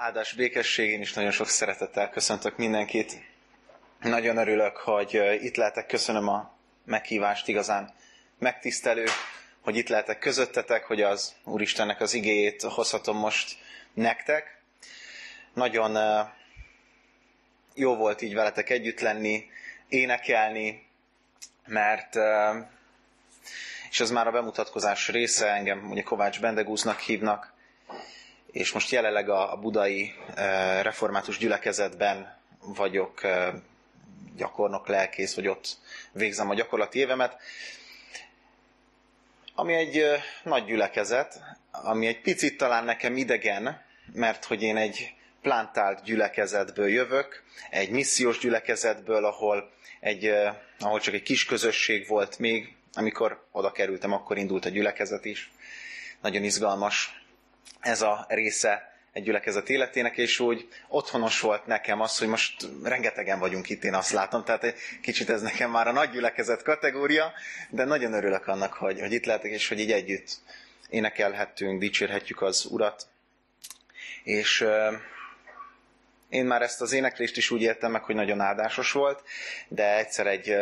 Áldás békesség, én is nagyon sok szeretettel köszöntök mindenkit. Nagyon örülök, hogy itt lehetek, köszönöm a meghívást, igazán megtisztelő, hogy itt lehetek közöttetek, hogy az Úristennek az igéjét hozhatom most nektek. Nagyon jó volt így veletek együtt lenni, énekelni, mert, és ez már a bemutatkozás része, engem ugye Kovács Bendegúznak hívnak, és most jelenleg a budai református gyülekezetben vagyok gyakornok lelkész, vagy ott végzem a gyakorlati évemet, ami egy nagy gyülekezet, ami egy picit talán nekem idegen, mert hogy én egy plántált gyülekezetből jövök, egy missziós gyülekezetből, ahol csak egy kis közösség volt még, amikor oda kerültem, akkor indult a gyülekezet is. Nagyon izgalmas ez a része egy gyülekezet életének, és úgy otthonos volt nekem az, hogy most rengetegen vagyunk itt, én azt látom, tehát egy kicsit ez nekem már a nagy gyülekezet kategória, de nagyon örülök annak, hogy itt lehetek, és hogy így együtt énekelhettünk, dicsérhetjük az Urat. És én már ezt az éneklést is úgy éltem meg, hogy nagyon áldásos volt, de egyszer egy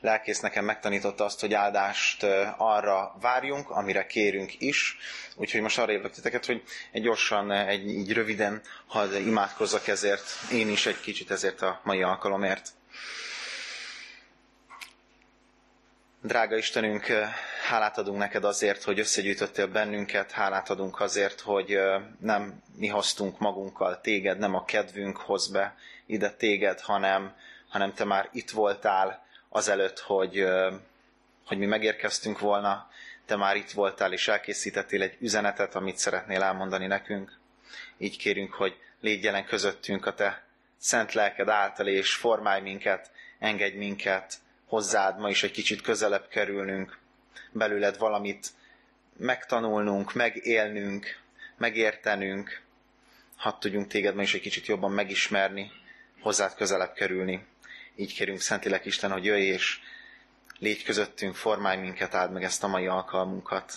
lelkész nekem megtanította azt, hogy áldást arra várjunk, amire kérünk is. Úgyhogy most arra hívlak titeket, hogy így röviden hadd imádkozzak ezért, én is egy kicsit ezért a mai alkalomért. Drága Istenünk, hálát adunk neked azért, hogy összegyűjtöttél bennünket, hálát adunk azért, hogy nem mi hoztunk magunkkal téged, nem a kedvünk hoz be ide téged, hanem te már itt voltál azelőtt, hogy mi megérkeztünk volna, te már itt voltál és elkészítettél egy üzenetet, amit szeretnél elmondani nekünk. Így kérünk, hogy légy jelen közöttünk a te szent lelked által, és formálj minket, engedj minket hozzád ma is egy kicsit közelebb kerülnünk, belőled valamit megtanulnunk, megélnünk, megértenünk, hadd tudjunk téged ma is egy kicsit jobban megismerni, hozzád közelebb kerülni. Így kérünk, Szentlélek Isten, hogy jöjj és légy közöttünk, formálj minket, áld meg ezt a mai alkalmunkat.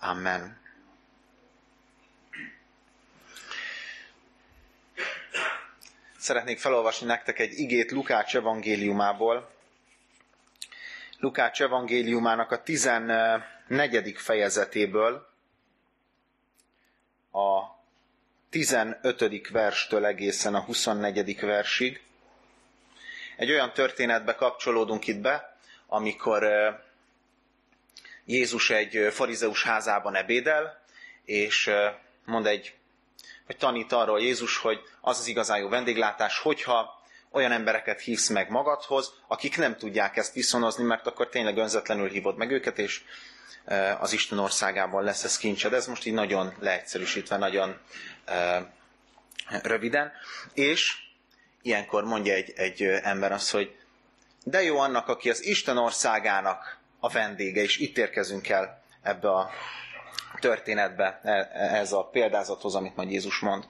Amen. Szeretnék felolvasni nektek egy igét Lukács evangéliumából. Lukács evangéliumának a 14. fejezetéből, a 15. verstől egészen a 24. versig. Egy olyan történetbe kapcsolódunk itt be, amikor Jézus egy farizeus házában ebédel, és tanít arról Jézus, hogy az igazán jó vendéglátás, hogyha olyan embereket hívsz meg magadhoz, akik nem tudják ezt viszonozni, mert akkor tényleg önzetlenül hívod meg őket, és az Isten országában lesz ez kincsed. Ez most így nagyon leegyszerűsítve, nagyon röviden. És ilyenkor mondja egy ember azt, hogy de jó annak, aki az Isten országának a vendége, és itt érkezünk el ebbe a történetbe, ez a példázathoz, amit majd Jézus mond.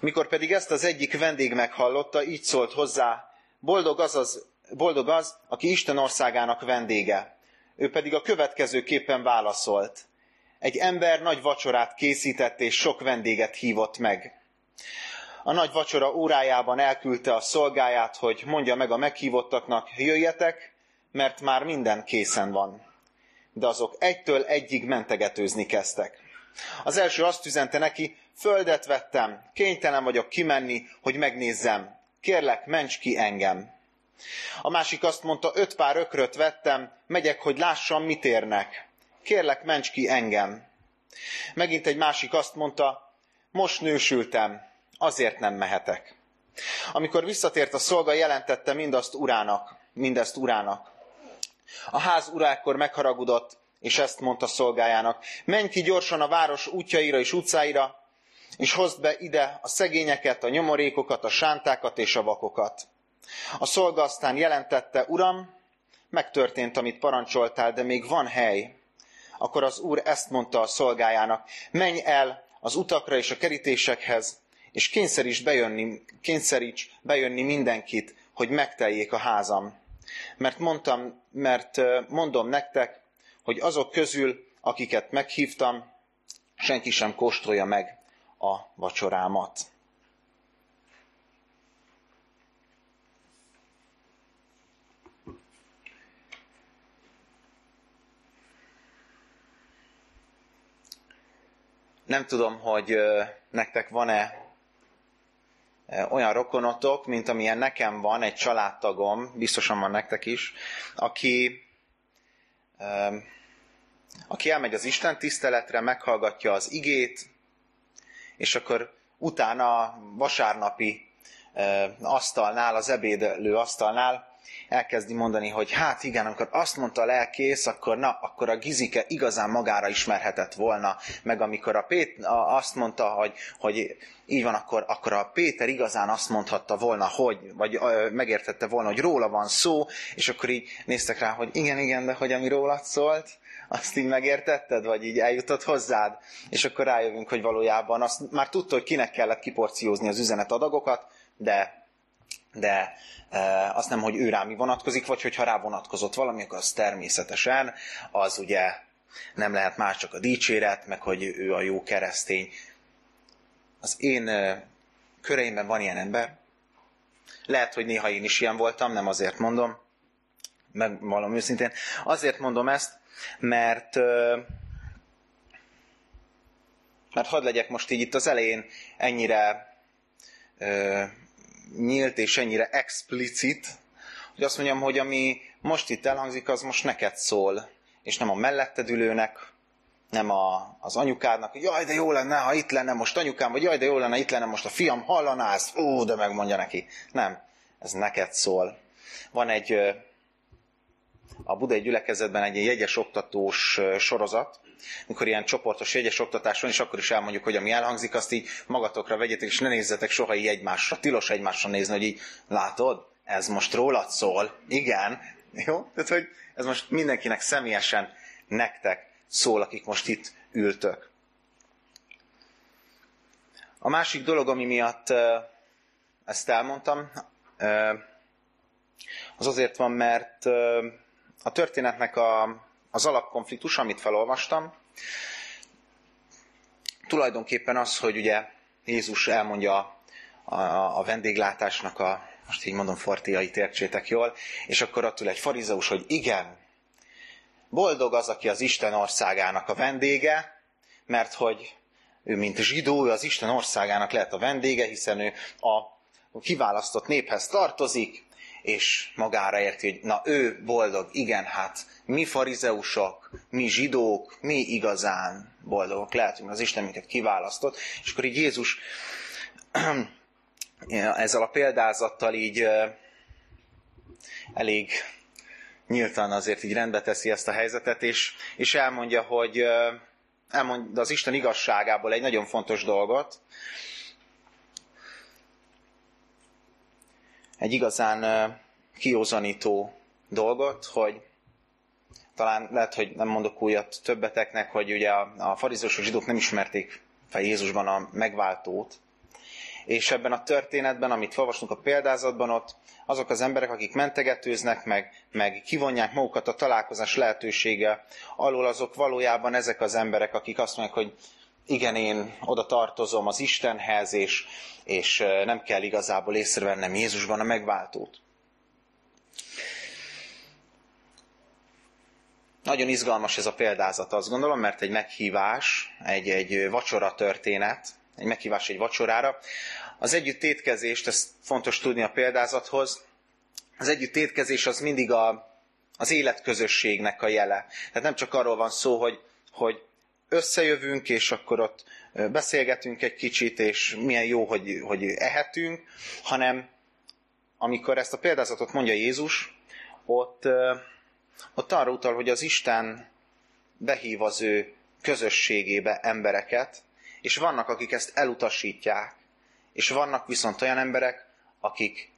Mikor pedig ezt az egyik vendég meghallotta, így szólt hozzá: boldog az, aki Isten országának vendége. Ő pedig a következőképpen válaszolt: egy ember nagy vacsorát készített, és sok vendéget hívott meg. A nagy vacsora órájában elküldte a szolgáját, hogy mondja meg a meghívottaknak: jöjjetek, mert már minden készen van. De azok egytől egyig mentegetőzni kezdtek. Az első azt üzente neki: földet vettem, kénytelen vagyok kimenni, hogy megnézzem. Kérlek, ments ki engem. A másik azt mondta: 5 pár ökröt vettem, megyek, hogy lássam, mit érnek. Kérlek, ments ki engem. Megint egy másik azt mondta: most nősültem, azért nem mehetek. Amikor visszatért a szolga, jelentette mindezt urának. A ház ura ekkor megharagudott, és ezt mondta szolgájának: menj ki gyorsan a város útjaira és utcáira, és hozd be ide a szegényeket, a nyomorékokat, a sántákat és a vakokat. A szolga aztán jelentette: uram, megtörtént, amit parancsoltál, de még van hely. Akkor az úr ezt mondta a szolgájának: menj el az utakra és a kerítésekhez, és kényszeríts bejönni mindenkit, hogy megteljék a házam. Mert mondom nektek, hogy azok közül, akiket meghívtam, senki sem kóstolja meg a vacsorámat. Nem tudom, hogy nektek van-e olyan rokonotok, mint amilyen nekem van, egy családtagom, biztosan van nektek is, aki elmegy az Isten tiszteletre, meghallgatja az igét, és akkor utána a vasárnapi asztalnál, az ebédlő asztalnál elkezdi mondani, hogy hát igen, amikor azt mondta a lelkész, akkor a Gizike igazán magára ismerhetett volna, meg amikor azt mondta, hogy így van, akkor a Péter igazán azt mondhatta volna, vagy megértette volna, hogy róla van szó, és akkor így néztek rá, hogy igen, de hogy ami rólad szólt, azt így megértetted, vagy így eljutott hozzád, és akkor rájövünk, hogy valójában azt már tudta, hogy kinek kellett kiporciózni az üzenetadagokat, de azt nem, hogy ő rá mi vonatkozik, vagy hogyha rá vonatkozott valami, akkor az természetesen, az ugye nem lehet más, csak a dicséret, meg hogy ő a jó keresztény. Az én köreimben van ilyen ember. Lehet, hogy néha én is ilyen voltam, nem azért mondom, meg valami őszintén. Azért mondom ezt, mert hadd legyek most így itt az elején ennyire nyílt és ennyire explicit, hogy azt mondjam, hogy ami most itt elhangzik, az most neked szól, és nem a melletted ülőnek, nem az anyukádnak, hogy jaj, de jó lenne, ha itt lenne most anyukám, vagy jaj, de jó lenne, ha itt lenne most a fiam, hallaná ezt, ó, de megmondja neki. Nem, ez neked szól. Van a budai gyülekezetben egy jegyes oktatós sorozat, mikor ilyen csoportos jegyes oktatás van, és akkor is elmondjuk, hogy ami elhangzik, azt így magatokra vegyetek, és ne nézzetek soha így egymásra. Tilos egymásra nézni, hogy így, látod, ez most rólad szól. Igen. Jó? Tehát, hogy ez most mindenkinek személyesen nektek szól, akik most itt ültök. A másik dolog, ami miatt ezt elmondtam, az azért van, mert a történetnek az alapkonfliktus, amit felolvastam, tulajdonképpen az, hogy ugye Jézus elmondja a vendéglátásnak most így mondom, fortéjait, értsétek jól, és akkor attól egy farizeus, hogy igen, boldog az, aki az Isten országának a vendége, mert hogy ő, mint zsidó, ő az Isten országának lehet a vendége, hiszen ő a kiválasztott néphez tartozik, és magára érti, hogy na ő boldog, igen, hát mi farizeusok, mi zsidók, mi igazán boldogok, lehet, hogy az Isten minket kiválasztott, és akkor így Jézus ezzel a példázattal így elég nyíltan azért így rendbe teszi ezt a helyzetet, és elmondja, hogy elmondja az Isten igazságából egy nagyon fontos dolgot, egy igazán kiózanító dolgot, hogy talán lehet, hogy nem mondok újat többeteknek, hogy ugye a farizeusok, zsidók nem ismerték fel Jézusban a megváltót, és ebben a történetben, amit felolvastunk a példázatban, ott azok az emberek, akik mentegetőznek, meg kivonják magukat a találkozás lehetősége alól, azok valójában ezek az emberek, akik azt mondják, hogy igen, én oda tartozom az Istenhez, és nem kell igazából észrevennem Jézusban a megváltót. Nagyon izgalmas ez a példázat, azt gondolom, mert egy meghívás, egy vacsora történet, egy meghívás egy vacsorára. Az együtt étkezést, ez fontos tudni a példázathoz, az együtt étkezés az mindig az életközösségnek a jele. Tehát nem csak arról van szó, hogy összejövünk, és akkor ott beszélgetünk egy kicsit, és milyen jó, hogy ehetünk, hanem amikor ezt a példázatot mondja Jézus, ott arra utal, hogy az Isten behív az ő közösségébe embereket, és vannak, akik ezt elutasítják, és vannak viszont olyan emberek, akik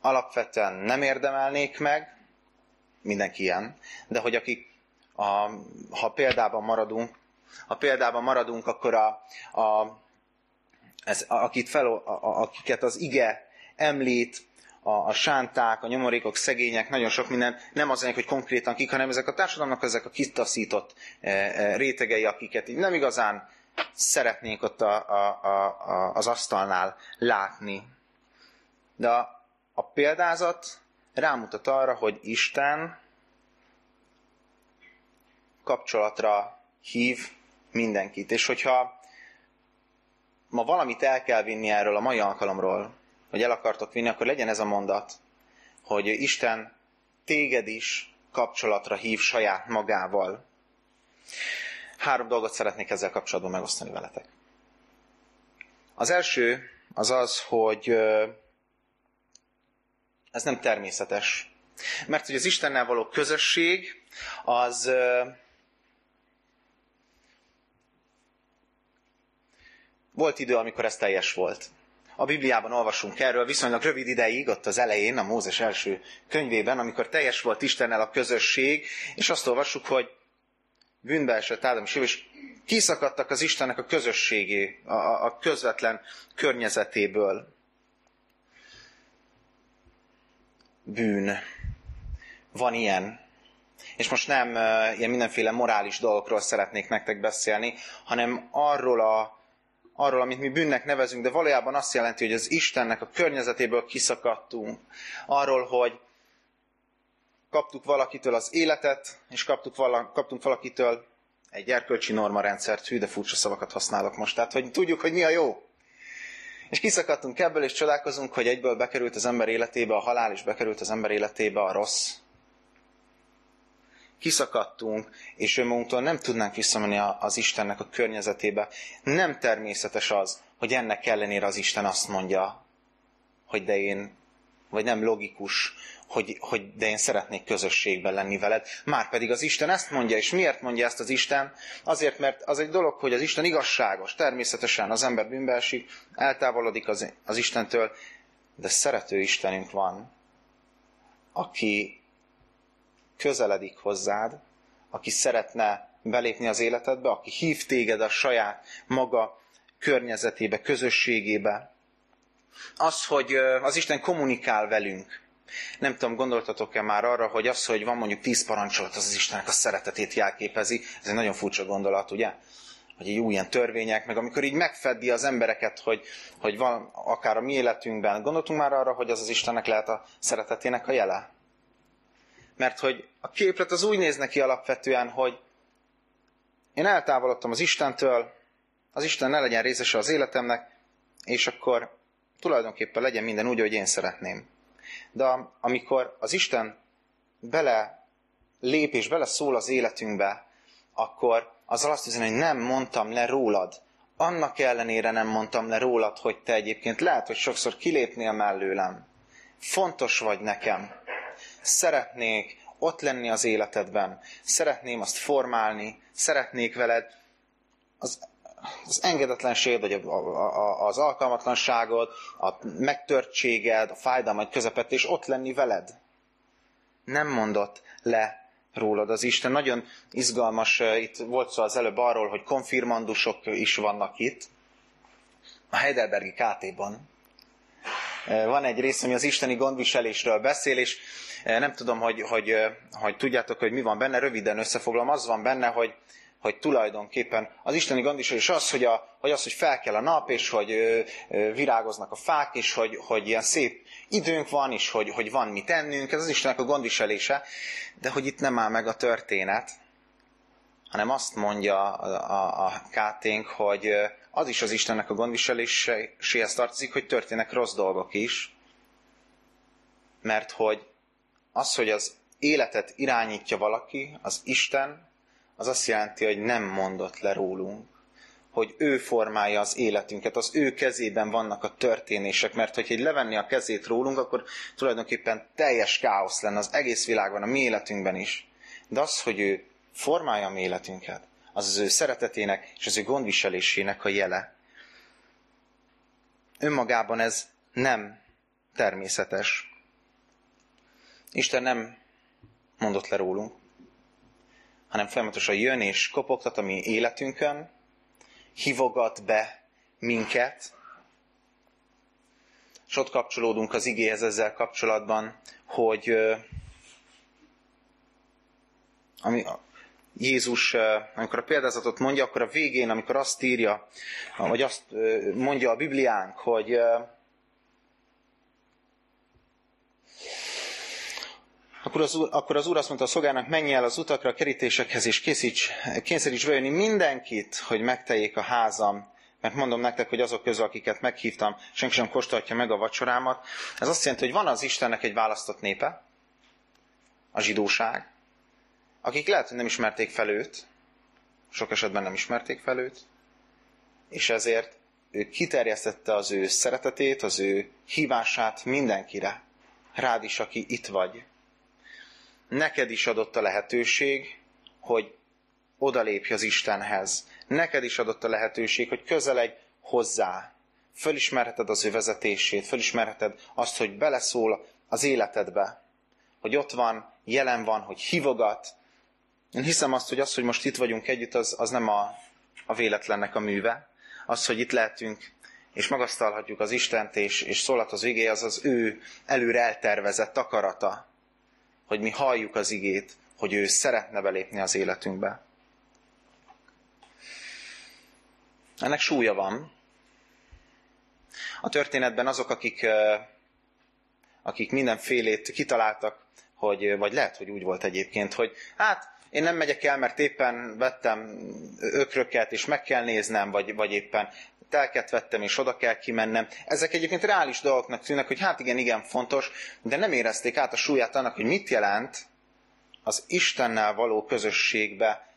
alapvetően nem érdemelnék meg, mindenki ilyen, de hogy akik, ha példában maradunk, akkor akiket az ige említ, a sánták, a nyomorékok, szegények, nagyon sok minden, nem az, hogy konkrétan kik, hanem ezek a társadalomnak, ezek a kitaszított rétegei, akiket így nem igazán szeretnék ott az asztalnál látni. De a példázat rámutat arra, hogy Isten kapcsolatra hív mindenkit. És hogyha ma valamit el kell vinni erről a mai alkalomról, hogy el akartok vinni, akkor legyen ez a mondat, hogy Isten téged is kapcsolatra hív saját magával. 3 dolgot szeretnék ezzel kapcsolatban megosztani veletek. Az első az az, hogy ez nem természetes. Mert hogy az Istennel való közösség az volt idő, amikor ez teljes volt. A Bibliában olvasunk erről viszonylag rövid ideig, ott az elején, a Mózes első könyvében, amikor teljes volt Istennel a közösség, és azt olvassuk, hogy bűnbe esett Ádám és Éva, és kiszakadtak az Istennek a közösségé, a közvetlen környezetéből. Bűn. Van ilyen. És most nem ilyen mindenféle morális dolgokról szeretnék nektek beszélni, hanem arról, amit mi bűnnek nevezünk, de valójában azt jelenti, hogy az Istennek a környezetéből kiszakadtunk. Arról, hogy kaptuk valakitől az életet, és kaptunk valakitől egy erkölcsi normarendszert. Hű, de furcsa szavakat használok most. Tehát, hogy tudjuk, hogy mi a jó. És kiszakadtunk ebből, és csodálkozunk, hogy egyből bekerült az ember életébe a halál, és bekerült az ember életébe a rossz. Kiszakadtunk, és önmagunktól nem tudnánk visszamenni az Istennek a környezetébe. Nem természetes az, hogy ennek ellenére az Isten azt mondja, hogy de én, vagy nem logikus, hogy de én szeretnék közösségben lenni veled. Márpedig az Isten ezt mondja, és miért mondja ezt az Isten? Azért, mert az egy dolog, hogy az Isten igazságos. Természetesen az ember bűnbe esik, eltávolodik az Istentől, de szerető Istenünk van, aki közeledik hozzád, aki szeretne belépni az életedbe, aki hív téged a saját maga környezetébe, közösségébe. Az, hogy az Isten kommunikál velünk. Nem tudom, gondoltatok-e már arra, hogy az, hogy van mondjuk 10 parancsolat, az Istennek a szeretetét jelképezi. Ez egy nagyon furcsa gondolat, ugye? Hogy így ilyen törvények, meg amikor így megfedi az embereket, hogy van akár a mi életünkben. Gondoltunk már arra, hogy az Istennek lehet a szeretetének a jele? Mert hogy a képlet az úgy néz neki alapvetően, hogy én eltávolodtam az Istentől, az Isten ne legyen részese az életemnek, és akkor tulajdonképpen legyen minden úgy, ahogy én szeretném. De amikor az Isten bele lép és bele szól az életünkbe, akkor azzal azt üzen, hogy nem mondtam le rólad. Annak ellenére nem mondtam le rólad, hogy te egyébként lehet, hogy sokszor kilépnél mellőlem. Fontos vagy nekem. Szeretnék ott lenni az életedben. Szeretném azt formálni. Szeretnék veled az engedetlenség, vagy az alkalmatlanságod, a megtörtséged, a fájdalmad közepette, és ott lenni veled. Nem mondott le rólad az Isten. Nagyon izgalmas, itt volt szó az előbb arról, hogy konfirmandusok is vannak itt. A Heidelbergi Kátéban van egy rész, ami az isteni gondviselésről beszél, és nem tudom, hogy tudjátok, hogy mi van benne, röviden összefoglalom. Az van benne, hogy tulajdonképpen az isteni gondviselés az, hogy fel kell a nap, és hogy virágoznak a fák, és hogy ilyen szép időnk van, és hogy van mit ennünk. Ez az Istennek a gondviselése, de hogy itt nem áll meg a történet, hanem azt mondja a káténk, hogy az is az Istennek a gondviseléséhez tartozik, hogy történnek rossz dolgok is, mert hogy az, hogy az életet irányítja valaki, az Isten, az azt jelenti, hogy nem mondott le rólunk, hogy ő formálja az életünket, az ő kezében vannak a történések, mert hogyha levenni a kezét rólunk, akkor tulajdonképpen teljes káosz lenne az egész világban, a mi életünkben is. De az, hogy ő formálja a mi életünket, az ő szeretetének és az ő gondviselésének a jele. Önmagában ez nem természetes. Isten nem mondott le rólunk, hanem folyamatosan jön és kopogtat a mi életünkön, hívogat be minket, és ott kapcsolódunk az igéhez ezzel kapcsolatban, hogy ami Jézus, amikor a példázatot mondja, akkor a végén, amikor azt írja, vagy azt mondja a Bibliánk, hogy akkor az Úr azt mondta a szolgának, menj el az utakra, a kerítésekhez, és kényszeríts bejönni mindenkit, hogy megteljék a házam. Mert mondom nektek, hogy azok közül, akiket meghívtam, senki sem kóstolhatja meg a vacsorámat. Ez azt jelenti, hogy van az Istennek egy választott népe, a zsidóság, akik lehet, hogy nem ismerték fel őt, sok esetben nem ismerték fel őt, és ezért ő kiterjesztette az ő szeretetét, az ő hívását mindenkire. Rád is, aki itt vagy. Neked is adott a lehetőség, hogy odalépj az Istenhez. Neked is adott a lehetőség, hogy közeledj hozzá. Fölismerheted az ő vezetését, fölismerheted azt, hogy beleszól az életedbe. Hogy ott van, jelen van, hogy hívogat. Én hiszem azt, hogy az, hogy most itt vagyunk együtt, az nem a véletlennek a műve. Az, hogy itt lehetünk, és magasztalhatjuk az Istent, és szólhat az igéje, az az ő előre eltervezett akarata. Hogy mi halljuk az igét, hogy ő szeretne belépni az életünkbe. Ennek súlya van. A történetben azok, akik mindenfélét kitaláltak, hogy, vagy lehet, hogy úgy volt egyébként, hogy hát én nem megyek el, mert éppen vettem ökröket, és meg kell néznem, vagy éppen telket vettem, és oda kell kimennem. Ezek egyébként reális dolgoknak tűnnek, hogy hát igen fontos, de nem érezték át a súlyát annak, hogy mit jelent az Istennel való közösségbe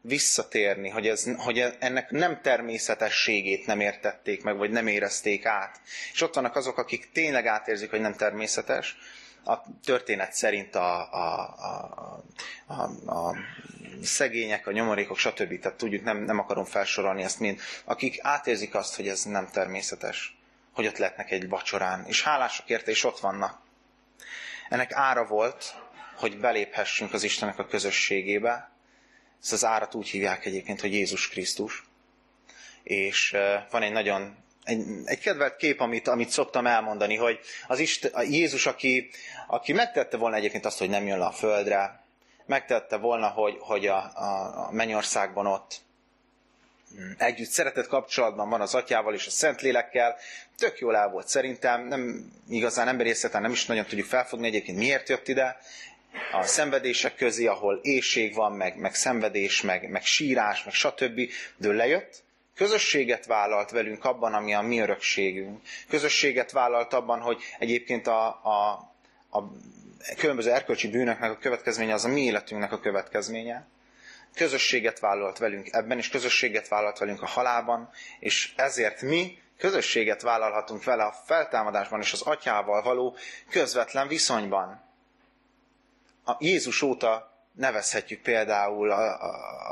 visszatérni, hogy ennek nem természetességét nem értették meg, vagy nem érezték át. És ott vannak azok, akik tényleg átérzik, hogy nem természetes. A történet szerint a szegények, a nyomorékok, stb. Tehát tudjuk, nem akarom felsorolni ezt mind. Akik átérzik azt, hogy ez nem természetes, hogy ott lehetnek egy vacsorán. És hálásak érte, és ott vannak. Ennek ára volt, hogy beléphessünk az Istennek a közösségébe. Ezt az árat úgy hívják egyébként, hogy Jézus Krisztus. És van egy nagyon egy kedvelt kép, amit szoktam elmondani, hogy az Jézus, aki megtette volna egyébként azt, hogy nem jön le a földre, megtette volna, hogy a mennyországban ott együtt szeretett kapcsolatban van az Atyával és a Szentlélekkel, tök jól el volt szerintem, nem igazán emberészeten nem is nagyon tudjuk felfogni egyébként, miért jött ide, a szenvedések közé, ahol éhség van, meg szenvedés, meg sírás, meg stb. De lejött, közösséget vállalt velünk abban, ami a mi örökségünk. Közösséget vállalt abban, hogy egyébként a különböző erkölcsi bűnöknek a következménye az a mi életünknek a következménye. Közösséget vállalt velünk ebben, és közösséget vállalt velünk a halálban, és ezért mi közösséget vállalhatunk vele a feltámadásban és az Atyával való közvetlen viszonyban. A Jézus óta nevezhetjük például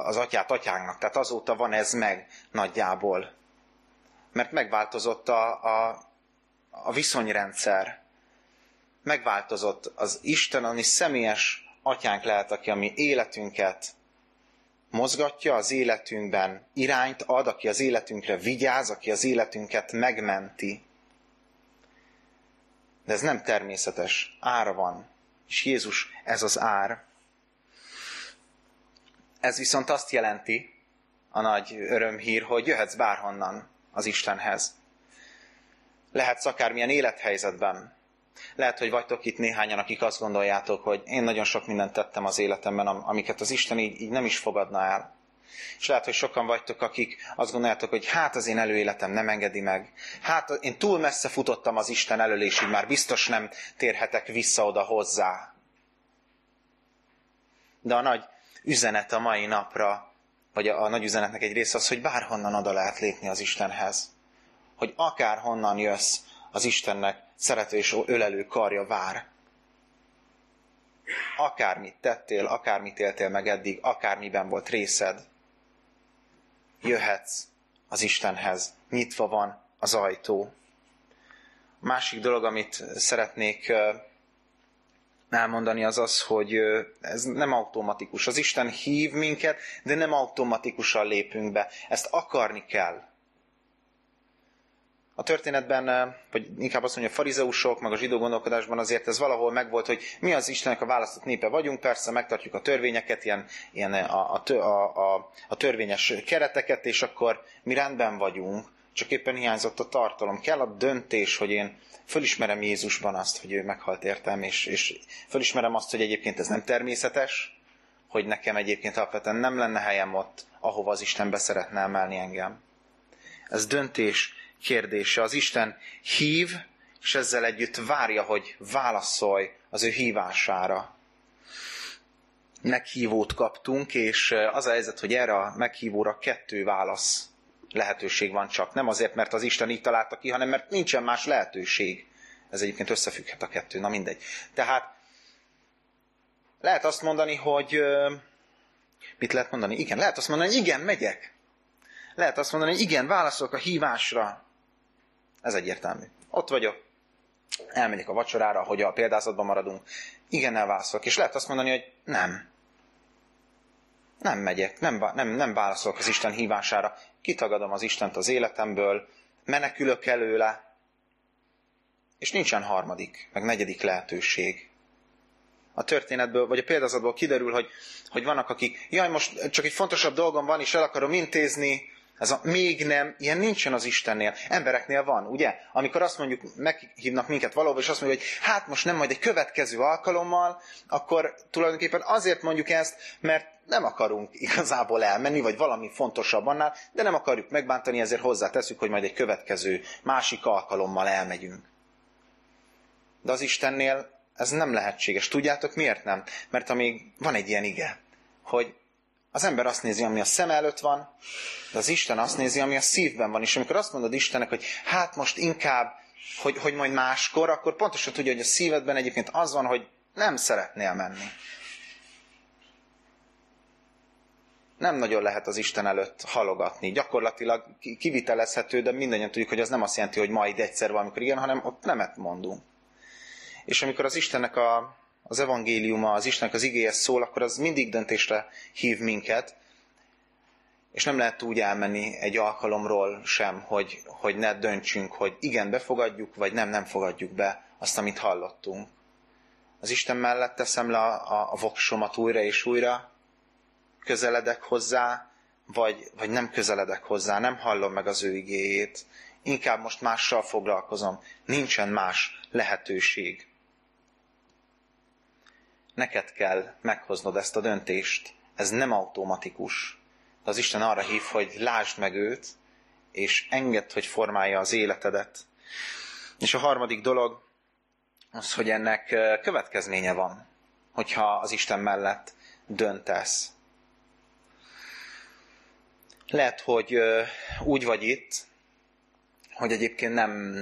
az Atyát Atyánknak, tehát azóta van ez meg nagyjából. Mert megváltozott a viszonyrendszer. Megváltozott az Isten, ami személyes Atyánk lehet, aki a mi életünket mozgatja, az életünkben irányt ad, aki az életünkre vigyáz, aki az életünket megmenti. De ez nem természetes, ára van. És Jézus, ez az ár. Ez viszont azt jelenti, a nagy örömhír, hogy jöhetsz bárhonnan az Istenhez. Lehetsz akármilyen élethelyzetben. Lehet, hogy vagytok itt néhányan, akik azt gondoljátok, hogy én nagyon sok mindent tettem az életemben, amiket az Isten így nem is fogadna el. És lehet, hogy sokan vagytok, akik azt gondoljátok, hogy hát az én előéletem nem engedi meg. Hát én túl messze futottam az Isten elől, és így már biztos nem térhetek vissza oda hozzá. De a nagy üzenet a mai napra, vagy a nagy üzenetnek egy része az, hogy bárhonnan oda lehet lépni az Istenhez. Hogy akárhonnan jössz, az Istennek szerető és ölelő karja vár. Akármit tettél, akármit éltél meg eddig, akármiben volt részed, jöhetsz az Istenhez. Nyitva van az ajtó. A másik dolog, amit szeretnék elmondani, az az, hogy ez nem automatikus. Az Isten hív minket, de nem automatikusan lépünk be. Ezt akarni kell. A történetben, vagy inkább azt mondja, a farizeusok, meg a zsidó gondolkodásban azért ez valahol megvolt, hogy mi az Istennek a választott népe vagyunk, persze megtartjuk a törvényeket, ilyen a törvényes kereteket, és akkor mi rendben vagyunk, csak éppen hiányzott a tartalom. Kell a döntés, hogy én fölismerem Jézusban azt, hogy ő meghalt értem, és fölismerem azt, hogy egyébként ez nem természetes, hogy nekem egyébként alapvetően nem lenne helyem ott, ahova az Isten be szeretne emelni engem. Ez döntés kérdése. Az Isten hív, és ezzel együtt várja, hogy válaszolj az ő hívására. Meghívót kaptunk, és az a helyzet, hogy erre a meghívóra 2 válasz lehetőség van csak. Nem azért, mert az Isten így találta ki, hanem mert nincsen más lehetőség. Ez egyébként összefügghet a 2, na mindegy. Tehát lehet azt mondani, hogy... Mit lehet mondani? Igen, lehet azt mondani, hogy igen, megyek. Lehet azt mondani, hogy igen, válaszolok a hívásra. Ez egyértelmű. Ott vagyok, elmegyek a vacsorára, hogy a példázatban maradunk. Igen, elválaszolok. És lehet azt mondani, hogy nem. Nem megyek, nem válaszolok az Isten hívására. Kitagadom az Istent az életemből, menekülök előle, és nincsen 3., meg 4. lehetőség. A történetből, vagy a példázatból kiderül, hogy vannak akik, jaj, most csak egy fontosabb dolgom van, és el akarom intézni, ez a még nem, ilyen nincsen az Istennél. Embereknél van, ugye? Amikor azt mondjuk, meghívnak minket valahol, és azt mondjuk, hogy hát most nem, majd egy következő alkalommal, akkor tulajdonképpen azért mondjuk ezt, mert nem akarunk igazából elmenni, vagy valami fontosabb annál, de nem akarjuk megbántani, ezért hozzáteszünk, hogy majd egy következő, másik alkalommal elmegyünk. De az Istennél ez nem lehetséges. Tudjátok miért nem? Mert amíg van egy ilyen ige, hogy az ember azt nézi, ami a szem előtt van, de az Isten azt nézi, ami a szívben van. És amikor azt mondod Istennek, hogy hát most inkább, hogy majd máskor, akkor pontosan tudja, hogy a szívedben egyébként az van, hogy nem szeretnél menni. Nem nagyon lehet az Isten előtt halogatni. Gyakorlatilag kivitelezhető, de mindannyian tudjuk, hogy az nem azt jelenti, hogy majd egyszer valamikor igen, hanem ott nemet mondunk. És amikor az Istennek az evangéliuma, az Istennek az igéje szól, akkor az mindig döntésre hív minket, és nem lehet úgy elmenni egy alkalomról sem, hogy ne döntsünk, hogy igen, befogadjuk, vagy nem fogadjuk be azt, amit hallottunk. Az Isten mellett teszem le a voksomat újra és újra, közeledek hozzá, vagy nem közeledek hozzá, nem hallom meg az ő igéjét, inkább most mással foglalkozom, nincsen más lehetőség. Neked kell meghoznod ezt a döntést. Ez nem automatikus. De az Isten arra hív, hogy lásd meg őt, és engedd, hogy formálja az életedet. És a 3. dolog az, hogy ennek következménye van, hogyha az Isten mellett döntesz. Lehet, hogy úgy vagy itt, hogy egyébként nem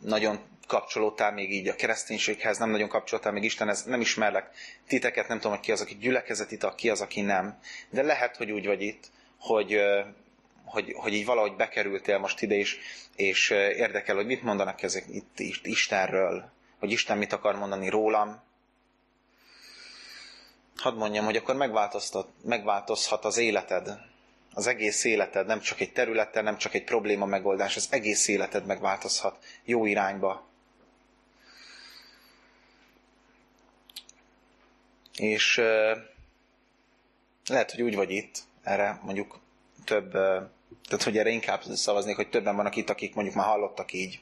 nagyon kapcsolódtál még így a kereszténységhez, nem nagyon kapcsolódtál még Istenhez, nem ismerlek titeket, nem tudom, hogy ki az, aki gyülekezeti tag, ki az, aki nem. De lehet, hogy úgy vagy itt, hogy így valahogy bekerültél most ide is, és érdekel, hogy mit mondanak ezek itt Istenről, hogy Isten mit akar mondani rólam. Hadd mondjam, hogy akkor megváltozhat az életed. Az egész életed, nem csak egy területen, nem csak egy probléma megoldás, az egész életed megváltozhat jó irányba. És lehet, hogy úgy vagy itt, erre mondjuk tehát hogy erre inkább szavaznék, hogy többen vannak itt, akik mondjuk már hallottak így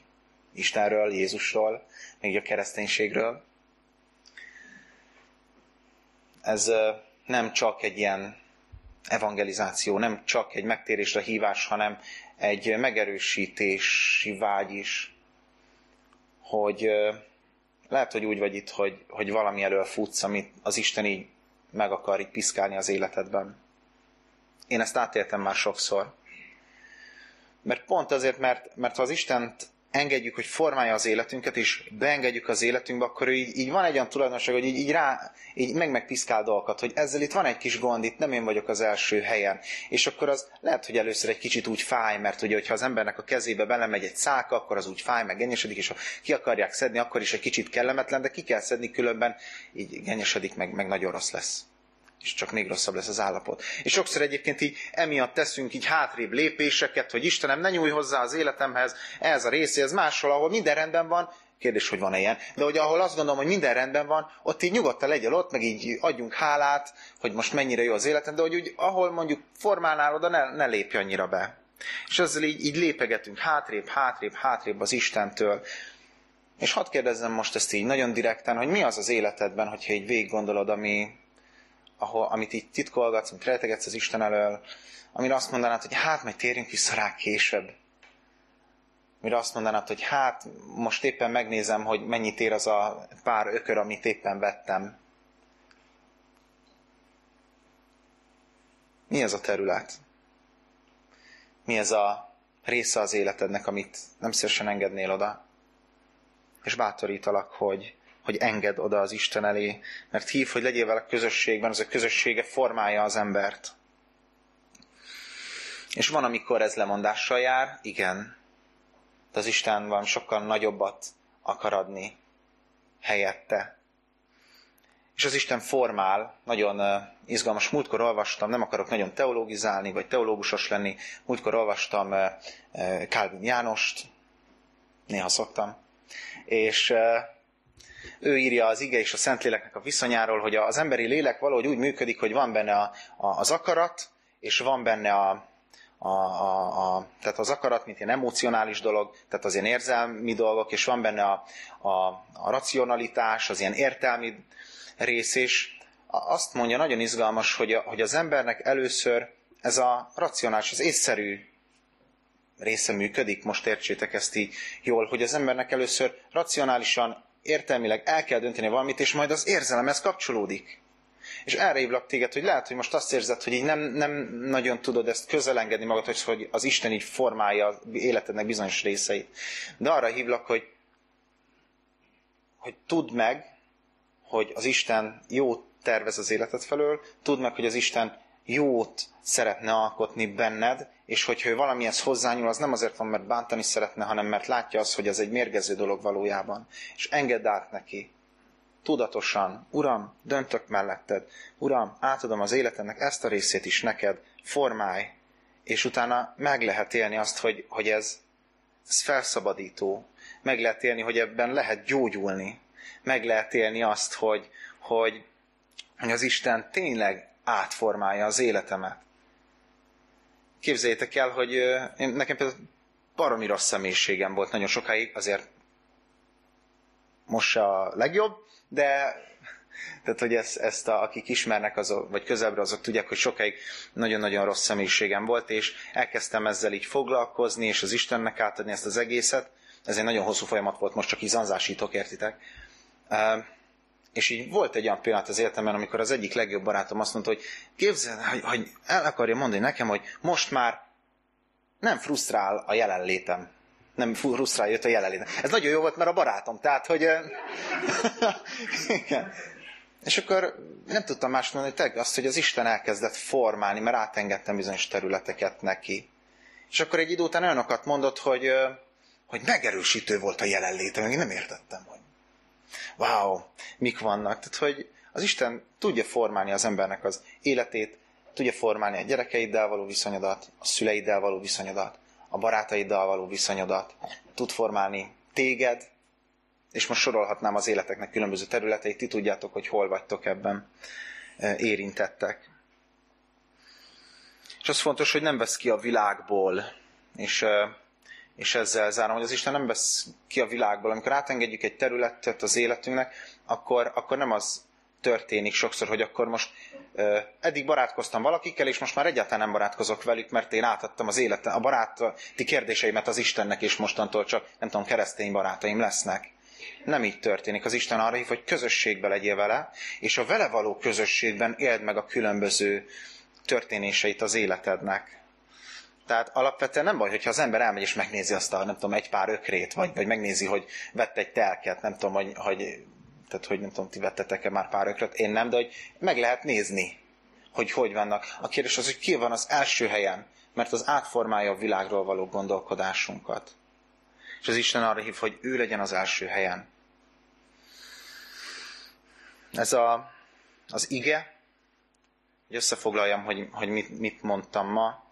Istenről, Jézusról, még a kereszténységről. Ez nem csak egy ilyen evangelizáció, nem csak egy megtérésre hívás, hanem egy megerősítési vágy is, hogy lehet, hogy úgy vagy itt, hogy valami elől futsz, amit az Isten így meg akar így piszkálni az életedben. Én ezt átéltem már sokszor. Mert pont azért, mert ha az Istent engedjük, hogy formálja az életünket, és beengedjük az életünkbe, akkor így van egy olyan tulajdonság, hogy így megpiszkál dolgokat, hogy ezzel itt van egy kis gond, itt nem én vagyok az első helyen. És akkor az lehet, hogy először egy kicsit úgy fáj, mert ugye, hogyha az embernek a kezébe belemegy egy szálka, akkor az úgy fáj, meg genyesedik, és ha ki akarják szedni, akkor is egy kicsit kellemetlen, de ki kell szedni, különben így genyesedik, meg nagyon rossz lesz. és csak még rosszabb lesz az állapot. És sokszor egyébként így emiatt teszünk így hátrébb lépéseket, hogy Istenem, ne nyújj hozzá az életemhez, ez a részéhez, máshol, ahol minden rendben van. Kérdés, hogy van-e ilyen. De hogy ahol azt gondolom, hogy minden rendben van, ott így nyugodtan legyél ott, meg így adjunk hálát, hogy most mennyire jó az életem, de hogy úgy, ahol mondjuk formálnál oda, ne lépj annyira be. És ezzel így lépegetünk hátrébb az Istentől. És hadd kérdezzem most ezt így nagyon direkten, hogy mi az az életedben, hogyha így végig gondolod, amit így titkolgatsz, amit rejtegetsz az Isten elől, amire azt mondanád, hogy hát majd térjünk vissza rá később. Mire azt mondanád, hogy hát most éppen megnézem, hogy mennyit ér az a pár ökör, amit éppen vettem. Mi ez a terület? Mi ez a része az életednek, amit nem szívesen engednél oda? És bátorítalak, hogy engedd oda az Isten elé, mert hív, hogy legyél vele közösségben, az a közössége formálja az embert. És van, amikor ez lemondással jár, igen, de az Isten van sokkal nagyobbat akar adni helyette. És az Isten formál, nagyon izgalmas, múltkor olvastam, nem akarok nagyon teológizálni, vagy teológusos lenni, múltkor olvastam Kálvin Jánost, néha szoktam, és ő írja az ige és a Szentléleknek a viszonyáról, hogy az emberi lélek valahogy úgy működik, hogy van benne az akarat, és van benne tehát az akarat, mint ilyen emocionális dolog, tehát az ilyen érzelmi dolgok, és van benne a racionalitás, az ilyen értelmi rész is. Azt mondja, nagyon izgalmas, hogy az embernek először ez a racionális, az észszerű része működik, most értsétek ezt így jól, hogy az embernek először racionálisan, értelmileg el kell dönteni valamit, és majd az érzelemhez kapcsolódik. És erre hívlak téged, hogy lehet, hogy most azt érzed, hogy így nem nagyon tudod ezt közelengedni magad, hogy az Isten így formálja az életednek bizonyos részeit. De arra hívlak, hogy tudd meg, hogy az Isten jót tervez az életed felől, tudd meg, hogy az Isten jót szeretne alkotni benned, és hogyha ő valamihez hozzányúl, az nem azért van, mert bántani szeretne, hanem mert látja azt, hogy ez egy mérgező dolog valójában. És engedd át neki. Tudatosan, Uram, döntök melletted. Uram, átadom az életemnek ezt a részét is neked. Formálj. És utána meg lehet élni azt, hogy ez felszabadító. Meg lehet élni, hogy ebben lehet gyógyulni. Meg lehet élni azt, hogy az Isten tényleg átformálja az életemet. Képzeljétek el, hogy nekem például baromi rossz személyiségem volt nagyon sokáig, azért most se a legjobb, de tehát, hogy ezt akik ismernek, azok, vagy közelebbről, azok tudják, hogy sokáig nagyon-nagyon rossz személyiségem volt, és elkezdtem ezzel így foglalkozni, és az Istennek átadni ezt az egészet. Ez egy nagyon hosszú folyamat volt, most csak így zanzásítok, értitek? És így volt egy olyan pillanat az életemben, amikor az egyik legjobb barátom azt mondta, hogy képzeld, hogy el akarja mondani nekem, hogy most már nem frusztrál a jelenlétem. Nem frusztrál jött a jelenlétem. Ez nagyon jó volt, mert a barátom, tehát, hogy... Igen. És akkor nem tudtam más mondani, hogy azt, hogy az Isten elkezdett formálni, mert átengedtem bizonyos területeket neki. És akkor egy idő után olyanokat mondott, hogy megerősítő volt a jelenlétem. Én nem értettem, hogy... Wow, mik vannak. Tehát, hogy az Isten tudja formálni az embernek az életét, tudja formálni a gyerekeiddel való viszonyodat, a szüleiddel való viszonyodat, a barátaiddal való viszonyodat, tud formálni téged, és most sorolhatnám az életeknek különböző területeit, ti tudjátok, hogy hol vagytok ebben érintettek. És az fontos, hogy nem vesz ki a világból, és ezzel zárom, hogy az Isten nem vesz ki a világból. Amikor átengedjük egy területet az életünknek, akkor nem az történik sokszor, hogy akkor most eddig barátkoztam valakikkel, és most már egyáltalán nem barátkozok velük, mert én átadtam az életem, a baráti kérdéseimet az Istennek, és mostantól csak, nem tudom, keresztény barátaim lesznek. Nem így történik. Az Isten arra hív, hogy közösségbe legyél vele, és a vele való közösségben éld meg a különböző történéseit az életednek. Tehát alapvetően nem baj, hogyha az ember elmegy és megnézi azt a, nem tudom, egy pár ökrét, vagy megnézi, hogy vett egy telket, nem tudom, hogy nem tudom, ti vettetek-e már pár ökröt, én nem, de hogy meg lehet nézni, hogy vannak. A kérdés az, hogy ki van az első helyen, mert az átformálja a világról való gondolkodásunkat. És az Isten arra hív, hogy ő legyen az első helyen. Ez az ige, hogy összefoglaljam, hogy mit mondtam ma.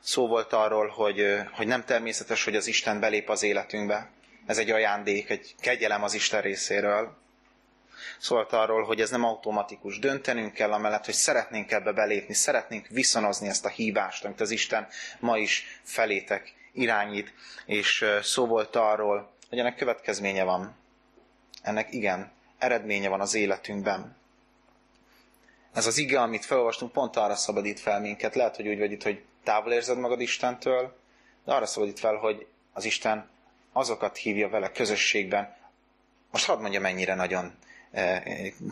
Szó volt arról, hogy nem természetes, hogy az Isten belép az életünkbe. Ez egy ajándék, egy kegyelem az Isten részéről. Szólt arról, hogy ez nem automatikus. Döntenünk kell amellett, hogy szeretnénk ebbe belépni, szeretnénk viszonozni ezt a hívást, amit az Isten ma is felétek irányít. És szó volt arról, hogy ennek következménye van. Ennek igen, eredménye van az életünkben. Ez az ige, amit felolvastunk, pont arra szabadít fel minket. Lehet, hogy úgy vagy itt, hogy távol érzed magad Istentől, de arra szabadít fel, hogy az Isten azokat hívja vele közösségben. Most hadd mondja, mennyire nagyon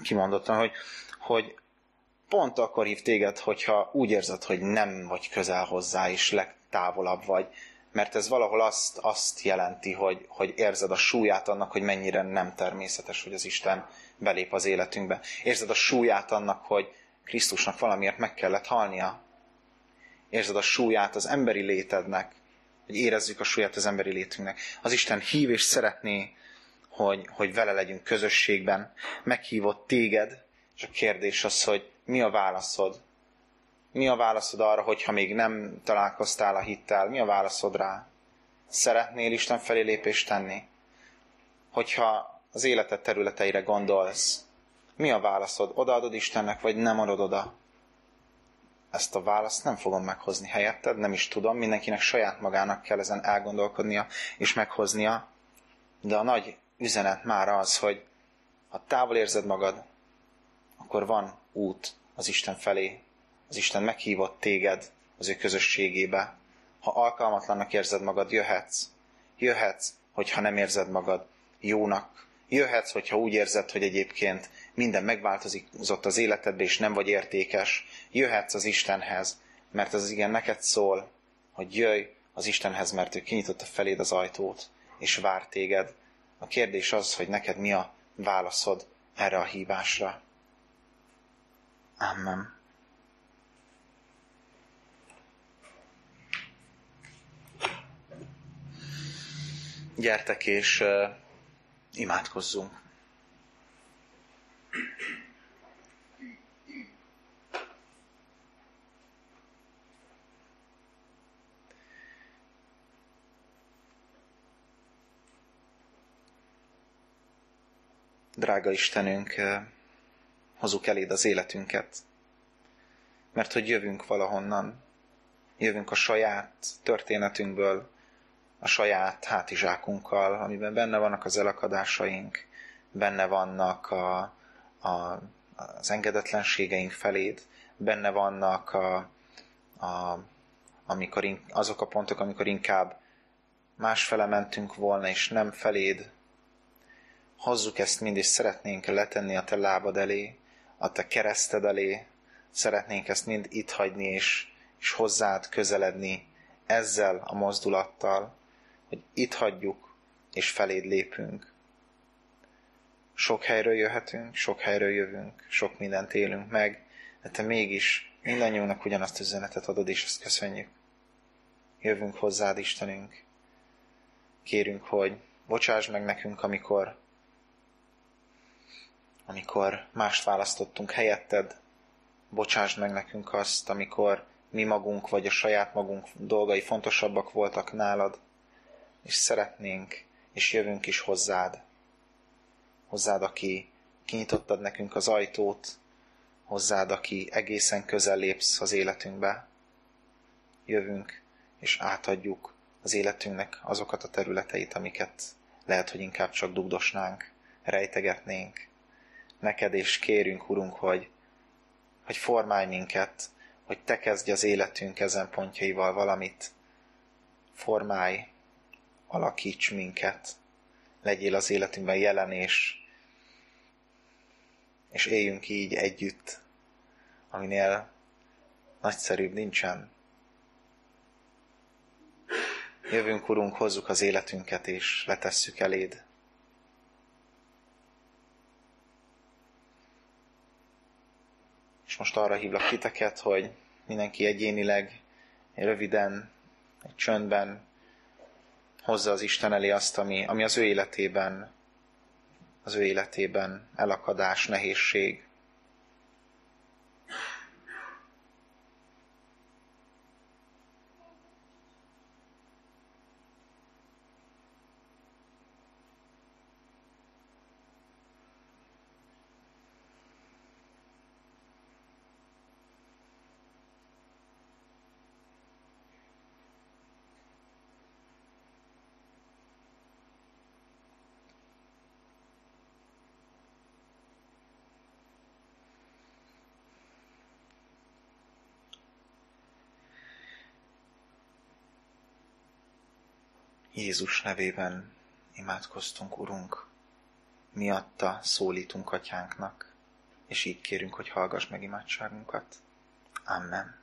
kimondottan, hogy pont akkor hív téged, hogyha úgy érzed, hogy nem vagy közel hozzá, és legtávolabb vagy. Mert ez valahol azt jelenti, hogy érzed a súlyát annak, hogy mennyire nem természetes, hogy az Isten belép az életünkbe. Érzed a súlyát annak, hogy Krisztusnak valamiért meg kellett halnia. Érzed a súlyát az emberi létednek, hogy érezzük a súlyát az emberi létünknek. Az Isten hív és szeretné, hogy vele legyünk közösségben. Meghívott téged, és a kérdés az, hogy mi a válaszod? Mi a válaszod arra, hogyha még nem találkoztál a hittel? Mi a válaszod rá? Szeretnél Isten felé lépést tenni? Hogyha az életed területeire gondolsz, mi a válaszod? Odaadod Istennek, vagy nem adod oda? Ezt a választ nem fogom meghozni helyetted, nem is tudom. Mindenkinek saját magának kell ezen elgondolkodnia és meghoznia. De a nagy üzenet már az, hogy ha távol érzed magad, akkor van út az Isten felé. Az Isten meghívott téged az ő közösségébe. Ha alkalmatlannak érzed magad, jöhetsz. Jöhetsz, hogyha nem érzed magad jónak. Jöhetsz, hogyha úgy érzed, hogy egyébként minden megváltozott az életedbe, és nem vagy értékes. Jöhetsz az Istenhez, mert az igen neked szól, hogy jöjj az Istenhez, mert ő kinyitotta feléd az ajtót, és vár téged. A kérdés az, hogy neked mi a válaszod erre a hívásra. Amen. Gyertek és imádkozzunk. Drága Istenünk, hozzuk eléd az életünket, mert hogy jövünk valahonnan, jövünk a saját történetünkből, a saját hátizsákunkkal, amiben benne vannak az elakadásaink, benne vannak az engedetlenségeink feléd, benne vannak azok a pontok, amikor inkább másfele mentünk volna, és nem feléd. Hozzuk ezt mind, és szeretnénk letenni a te lábad elé, a te kereszted elé, szeretnénk ezt mind itt hagyni, és hozzád közeledni ezzel a mozdulattal, hogy itt hagyjuk, és feléd lépünk. Sok helyről jöhetünk, sok helyről jövünk, sok mindent élünk meg, de te mégis mindannyiunknak ugyanazt üzenetet adod, és ezt köszönjük. Jövünk hozzád, Istenünk. Kérünk, hogy bocsáss meg nekünk, amikor mást választottunk helyetted, bocsásd meg nekünk azt, amikor mi magunk vagy a saját magunk dolgai fontosabbak voltak nálad, és szeretnénk, és jövünk is hozzád. Hozzád, aki kinyitottad nekünk az ajtót, hozzád, aki egészen közel lépsz az életünkbe. Jövünk, és átadjuk az életünknek azokat a területeit, amiket lehet, hogy inkább csak dugdosnánk, rejtegetnénk. Neked és kérünk, Urunk, hogy formálj minket, hogy te kezdj az életünk ezen pontjaival valamit. Formálj, alakíts minket, legyél az életünkben jelen, és éljünk így együtt, aminél nagyszerűbb nincsen. Jövünk, Urunk, hozzuk az életünket, és letesszük eléd. És most arra hívlak titeket, hogy mindenki egyénileg, röviden, egy csöndben hozza az Isten elé azt, ami az ő életében elakadás, nehézség. Jézus nevében imádkoztunk, Urunk, miatta szólítunk Atyánknak, és így kérünk, hogy hallgass meg imádságunkat. Amen.